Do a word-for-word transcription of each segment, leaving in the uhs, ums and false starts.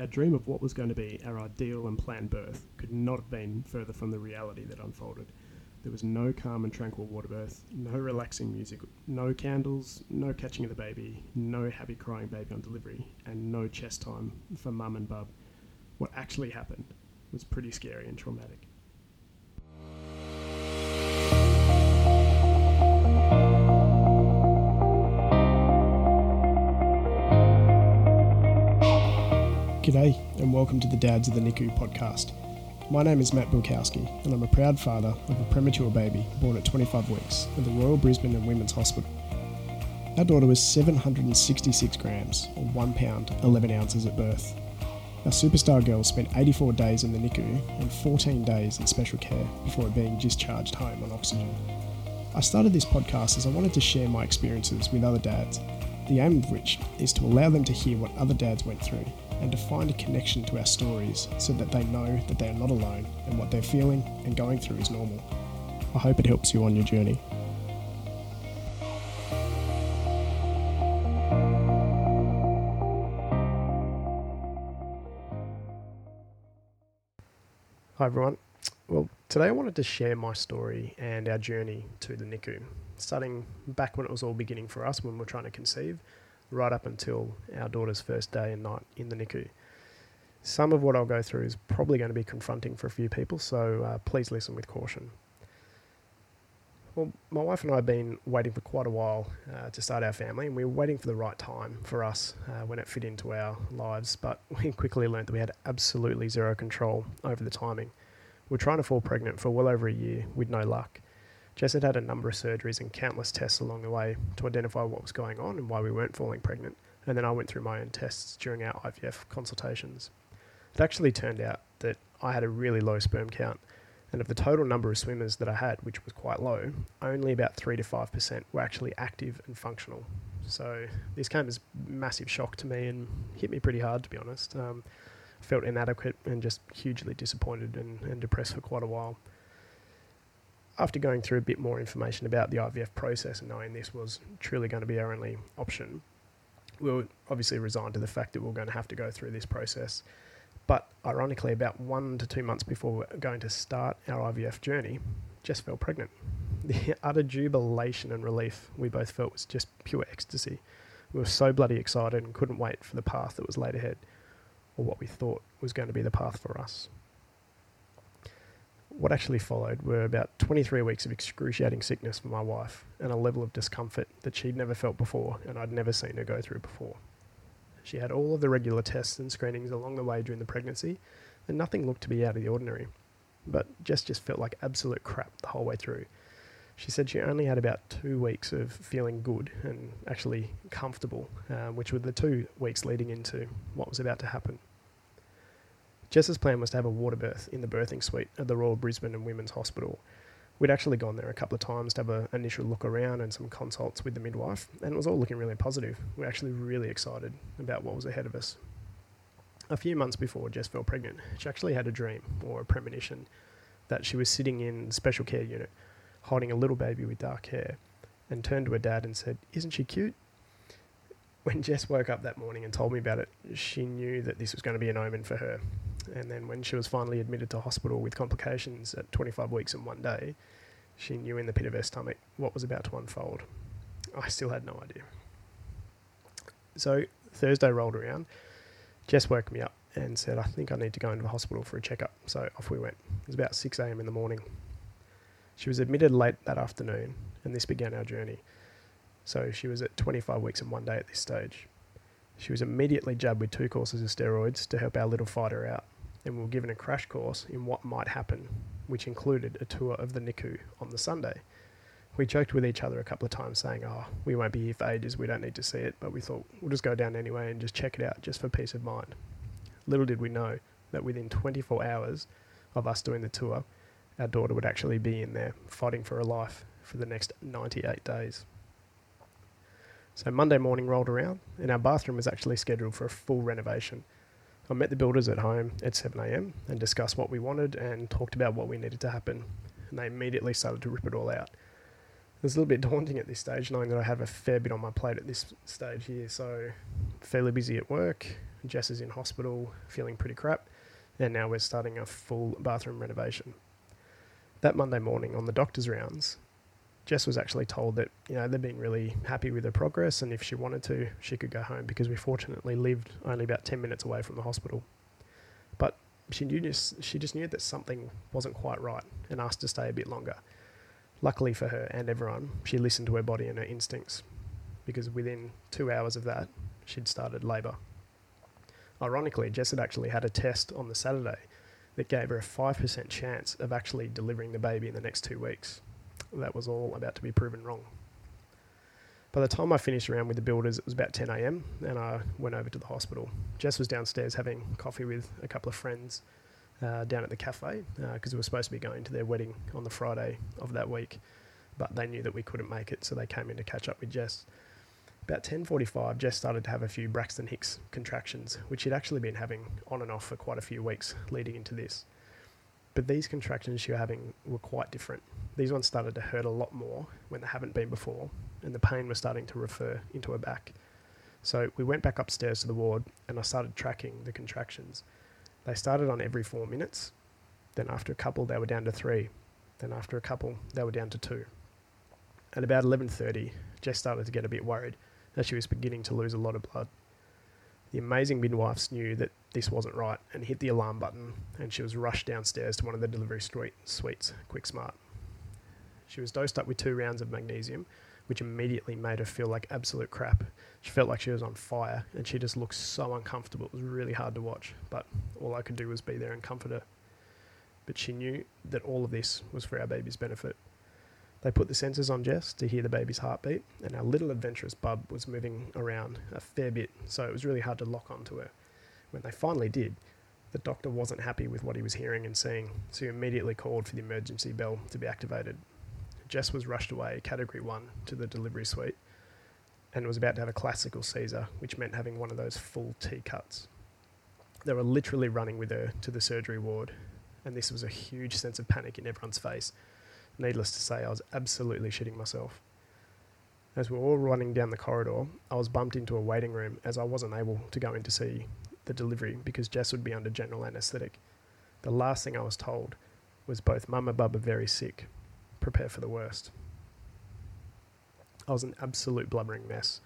Our dream of what was going to be our ideal and planned birth could not have been further from the reality that unfolded. There was no calm and tranquil water birth, no relaxing music, no candles, no catching of the baby, no happy crying baby on delivery, and no chest time for mum and bub. What actually happened was pretty scary and traumatic. G'day and welcome to the Dads of the N I C U podcast. My name is Matt Bilkowski, and I'm a proud father of a premature baby born at twenty-five weeks at the Royal Brisbane and Women's Hospital. Our daughter was seven hundred sixty-six grams, or one pound, eleven ounces at birth. Our superstar girl spent eighty-four days in the N I C U and fourteen days in special care before being discharged home on oxygen. I started this podcast as I wanted to share my experiences with other dads, the aim of which is to allow them to hear what other dads went through and to find a connection to our stories so that they know that they are not alone and what they're feeling and going through is normal. I hope it helps you on your journey. Hi everyone. Well, today I wanted to share my story and our journey to the N I C U, starting back when it was all beginning for us when we were trying to conceive, right up until our daughter's first day and night in the N I C U. Some of what I'll go through is probably going to be confronting for a few people, so uh, please listen with caution. Well, my wife and I have been waiting for quite a while uh, to start our family, and we were waiting for the right time for us uh, when it fit into our lives, but we quickly learned that we had absolutely zero control over the timing. We were trying to fall pregnant for well over a year with no luck. Jess had had a number of surgeries and countless tests along the way to identify what was going on and why we weren't falling pregnant, and then I went through my own tests during our I V F consultations. It actually turned out that I had a really low sperm count, and of the total number of swimmers that I had, which was quite low, only about three to five percent were actually active and functional. So this came as a massive shock to me and hit me pretty hard, to be honest. Um, I felt inadequate and just hugely disappointed and, and depressed for quite a while. After going through a bit more information about the I V F process and knowing this was truly going to be our only option, we were obviously resigned to the fact that we were going to have to go through this process. But ironically, about one to two months before we were going to start our I V F journey, Jess fell pregnant. The utter jubilation and relief we both felt was just pure ecstasy. We were so bloody excited and couldn't wait for the path that was laid ahead, or what we thought was going to be the path for us. What actually followed were about twenty-three weeks of excruciating sickness for my wife and a level of discomfort that she'd never felt before and I'd never seen her go through before. She had all of the regular tests and screenings along the way during the pregnancy and nothing looked to be out of the ordinary, but Jess just felt like absolute crap the whole way through. She said she only had about two weeks of feeling good and actually comfortable, uh, which were the two weeks leading into what was about to happen. Jess's plan was to have a water birth in the birthing suite at the Royal Brisbane and Women's Hospital. We'd actually gone there a couple of times to have an initial look around and some consults with the midwife, and it was all looking really positive. We were actually really excited about what was ahead of us. A few months before Jess fell pregnant, she actually had a dream, or a premonition, that she was sitting in the special care unit, holding a little baby with dark hair, and turned to her dad and said, "Isn't she cute?" When Jess woke up that morning and told me about it, she knew that this was going to be an omen for her. And then when she was finally admitted to hospital with complications at twenty-five weeks and one day, she knew in the pit of her stomach what was about to unfold. I still had no idea. So Thursday rolled around. Jess woke me up and said, "I think I need to go into the hospital for a checkup." So off we went. It was about six a.m. in the morning. She was admitted late that afternoon, and this began our journey. So she was at twenty-five weeks and one day at this stage. She was immediately jabbed with two courses of steroids to help our little fighter out, and we were given a crash course in what might happen, which included a tour of the N I C U on the Sunday. We joked with each other a couple of times saying, "Oh, we won't be here for ages, we don't need to see it," but we thought we'll just go down anyway and just check it out just for peace of mind. Little did we know that within twenty-four hours of us doing the tour, our daughter would actually be in there fighting for her life for the next ninety-eight days. So Monday morning rolled around and our bathroom was actually scheduled for a full renovation. I met the builders at home at seven a.m. and discussed what we wanted and talked about what we needed to happen, and they immediately started to rip it all out. It was a little bit daunting at this stage, knowing that I have a fair bit on my plate at this stage here, so fairly busy at work, Jess is in hospital, feeling pretty crap, and now we're starting a full bathroom renovation. That Monday morning on the doctor's rounds, Jess was actually told that, you know, they'd been really happy with her progress, and if she wanted to, she could go home, because we fortunately lived only about ten minutes away from the hospital. But she knew just, she just knew that something wasn't quite right and asked to stay a bit longer. Luckily for her and everyone, she listened to her body and her instincts, because within two hours of that, she'd started labour. Ironically, Jess had actually had a test on the Saturday that gave her a five percent chance of actually delivering the baby in the next two weeks. That was all about to be proven wrong. By the time I finished around with the builders, it was about ten a.m. and I went over to the hospital. Jess was downstairs having coffee with a couple of friends uh, down at the cafe, because uh, we were supposed to be going to their wedding on the Friday of that week, but they knew that we couldn't make it, so they came in to catch up with Jess. About ten forty-five, Jess started to have a few Braxton Hicks contractions, which she'd actually been having on and off for quite a few weeks leading into this. But these contractions she was having were quite different. These ones started to hurt a lot more when they haven't been before, and the pain was starting to refer into her back. So we went back upstairs to the ward, and I started tracking the contractions. They started on every four minutes. Then after a couple, they were down to three. Then after a couple, they were down to two. At about eleven thirty, Jess started to get a bit worried, as she was beginning to lose a lot of blood. The amazing midwives knew that this wasn't right and hit the alarm button, and she was rushed downstairs to one of the delivery suites, Quick Smart. She was dosed up with two rounds of magnesium, which immediately made her feel like absolute crap. She felt like she was on fire, and she just looked so uncomfortable. It was really hard to watch, but all I could do was be there and comfort her. But she knew that all of this was for our baby's benefit. They put the sensors on Jess to hear the baby's heartbeat, and our little adventurous bub was moving around a fair bit, so it was really hard to lock onto her. When they finally did, the doctor wasn't happy with what he was hearing and seeing, so he immediately called for the emergency bell to be activated. Jess was rushed away, category one, to the delivery suite, and was about to have a classical Caesar, which meant having one of those full T-cuts. They were literally running with her to the surgery ward, and this was a huge sense of panic in everyone's face. Needless to say, I was absolutely shitting myself. As we were all running down the corridor, I was bumped into a waiting room, as I wasn't able to go in to see the delivery because Jess would be under general anaesthetic. The last thing I was told was both Mum and Bub are very sick. Prepare for the worst. I was an absolute blubbering mess.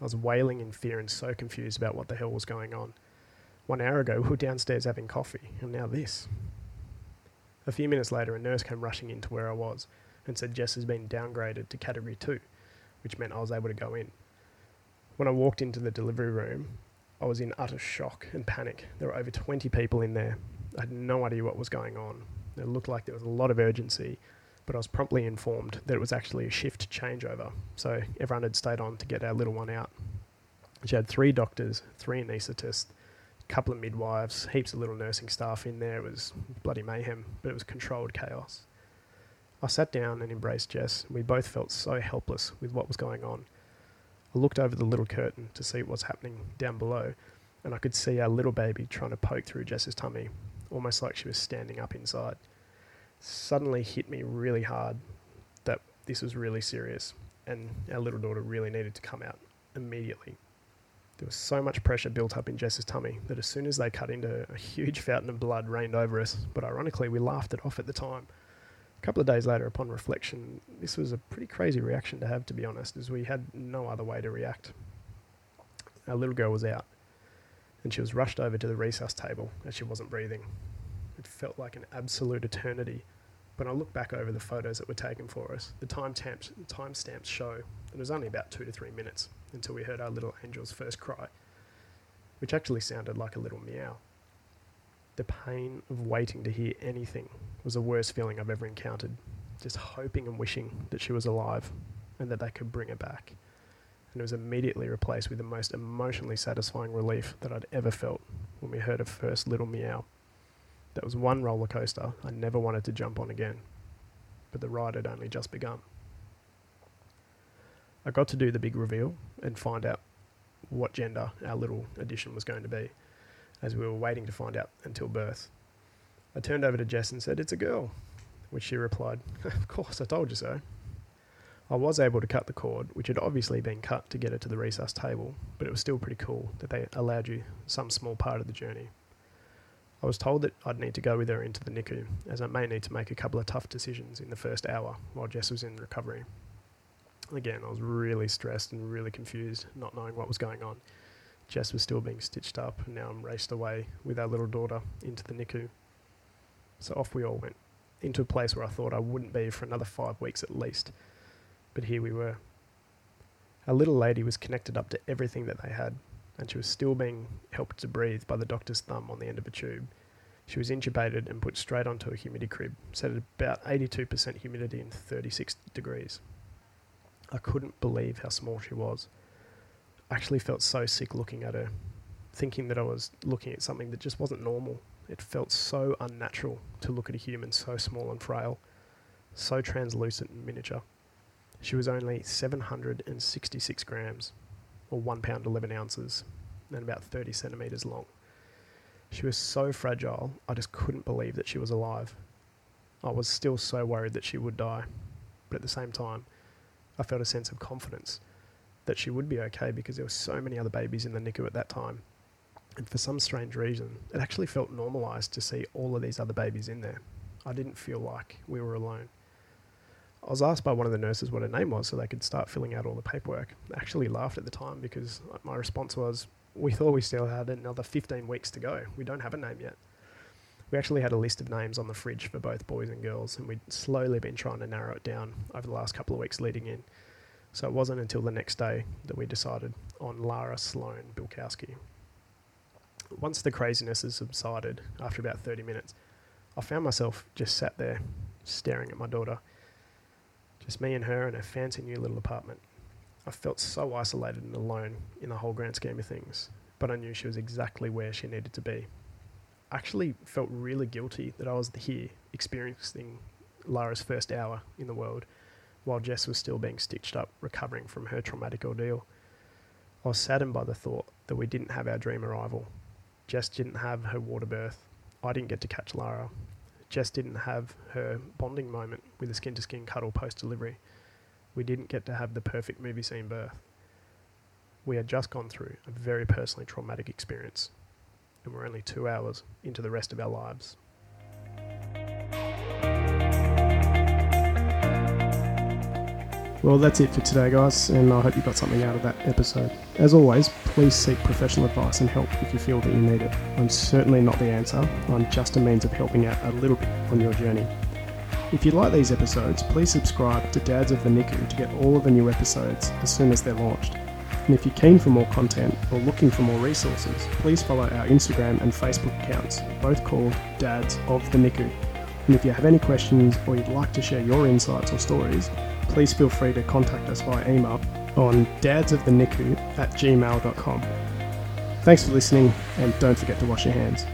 I was wailing in fear and so confused about what the hell was going on. One hour ago, we were downstairs having coffee, and now this. A few minutes later, a nurse came rushing into where I was and said Jess has been downgraded to category two, which meant I was able to go in. When I walked into the delivery room, I was in utter shock and panic. There were over twenty people in there. I had no idea what was going on. It looked like there was a lot of urgency, but I was promptly informed that it was actually a shift changeover, so everyone had stayed on to get our little one out. She had three doctors, three anaesthetists, couple of midwives, heaps of little nursing staff in there. It was bloody mayhem, but it was controlled chaos. I sat down and embraced Jess, and we both felt so helpless with what was going on. I looked over the little curtain to see what was happening down below, and I could see our little baby trying to poke through Jess's tummy, almost like she was standing up inside. It suddenly hit me really hard that this was really serious, and our little daughter really needed to come out immediately. There was so much pressure built up in Jess's tummy that as soon as they cut into her, a huge fountain of blood rained over us, but ironically we laughed it off at the time. A couple of days later, upon reflection, this was a pretty crazy reaction to have, to be honest, as we had no other way to react. Our little girl was out, and she was rushed over to the resusc table as she wasn't breathing. It felt like an absolute eternity. When I look back over the photos that were taken for us, the time stamps, time stamps show that it was only about two to three minutes until we heard our little angel's first cry, which actually sounded like a little meow. The pain of waiting to hear anything was the worst feeling I've ever encountered, just hoping and wishing that she was alive and that they could bring her back. And it was immediately replaced with the most emotionally satisfying relief that I'd ever felt when we heard her first little meow. That was one roller coaster I never wanted to jump on again, but the ride had only just begun. I got to do the big reveal and find out what gender our little addition was going to be, as we were waiting to find out until birth. I turned over to Jess and said, "It's a girl," which she replied, "Of course, I told you so." I was able to cut the cord, which had obviously been cut to get her to the resusc table, but it was still pretty cool that they allowed you some small part of the journey. I was told that I'd need to go with her into the NICU, as I may need to make a couple of tough decisions in the first hour while Jess was in recovery. Again, I was really stressed and really confused, not knowing what was going on. Jess was still being stitched up, and now I'm raced away with our little daughter into the NICU. So off we all went, into a place where I thought I wouldn't be for another five weeks at least. But here we were. Our little lady was connected up to everything that they had, and she was still being helped to breathe by the doctor's thumb on the end of a tube. She was intubated and put straight onto a humidity crib, set at about eighty-two percent humidity and thirty-six degrees. I couldn't believe how small she was. I actually felt so sick looking at her, thinking that I was looking at something that just wasn't normal. It felt so unnatural to look at a human so small and frail, so translucent and miniature. She was only seven hundred sixty-six grams, or one pound eleven ounces, and about thirty centimetres long. She was so fragile, I just couldn't believe that she was alive. I was still so worried that she would die, but at the same time, I felt a sense of confidence that she would be okay because there were so many other babies in the NICU at that time. And for some strange reason, it actually felt normalised to see all of these other babies in there. I didn't feel like we were alone. I was asked by one of the nurses what her name was so they could start filling out all the paperwork. I actually laughed at the time because my response was, we thought we still had another fifteen weeks to go. We don't have a name yet. We actually had a list of names on the fridge for both boys and girls, and we'd slowly been trying to narrow it down over the last couple of weeks leading in. So it wasn't until the next day that we decided on Lara Sloan Bilkowski. Once the craziness had subsided, after about thirty minutes, I found myself just sat there, staring at my daughter. Just me and her in her fancy new little apartment. I felt so isolated and alone in the whole grand scheme of things, but I knew she was exactly where she needed to be. I actually felt really guilty that I was here, experiencing Lara's first hour in the world, while Jess was still being stitched up, recovering from her traumatic ordeal. I was saddened by the thought that we didn't have our dream arrival. Jess didn't have her water birth. I didn't get to catch Lara. Jess didn't have her bonding moment with a skin-to-skin cuddle post-delivery. We didn't get to have the perfect movie scene birth. We had just gone through a very personally traumatic experience, and we're only two hours into the rest of our lives. Well, that's it for today, guys, and I hope you got something out of that episode. As always, please seek professional advice and help if you feel that you need it. I'm certainly not the answer. I'm just a means of helping out a little bit on your journey. If you like these episodes, please subscribe to Dads of the NICU to get all of the new episodes as soon as they're launched. And if you're keen for more content or looking for more resources, please follow our Instagram and Facebook accounts, both called Dads of the NICU. And if you have any questions or you'd like to share your insights or stories, please feel free to contact us via email on dads of the nicu at gmail dot com. Thanks for listening, and don't forget to wash your hands.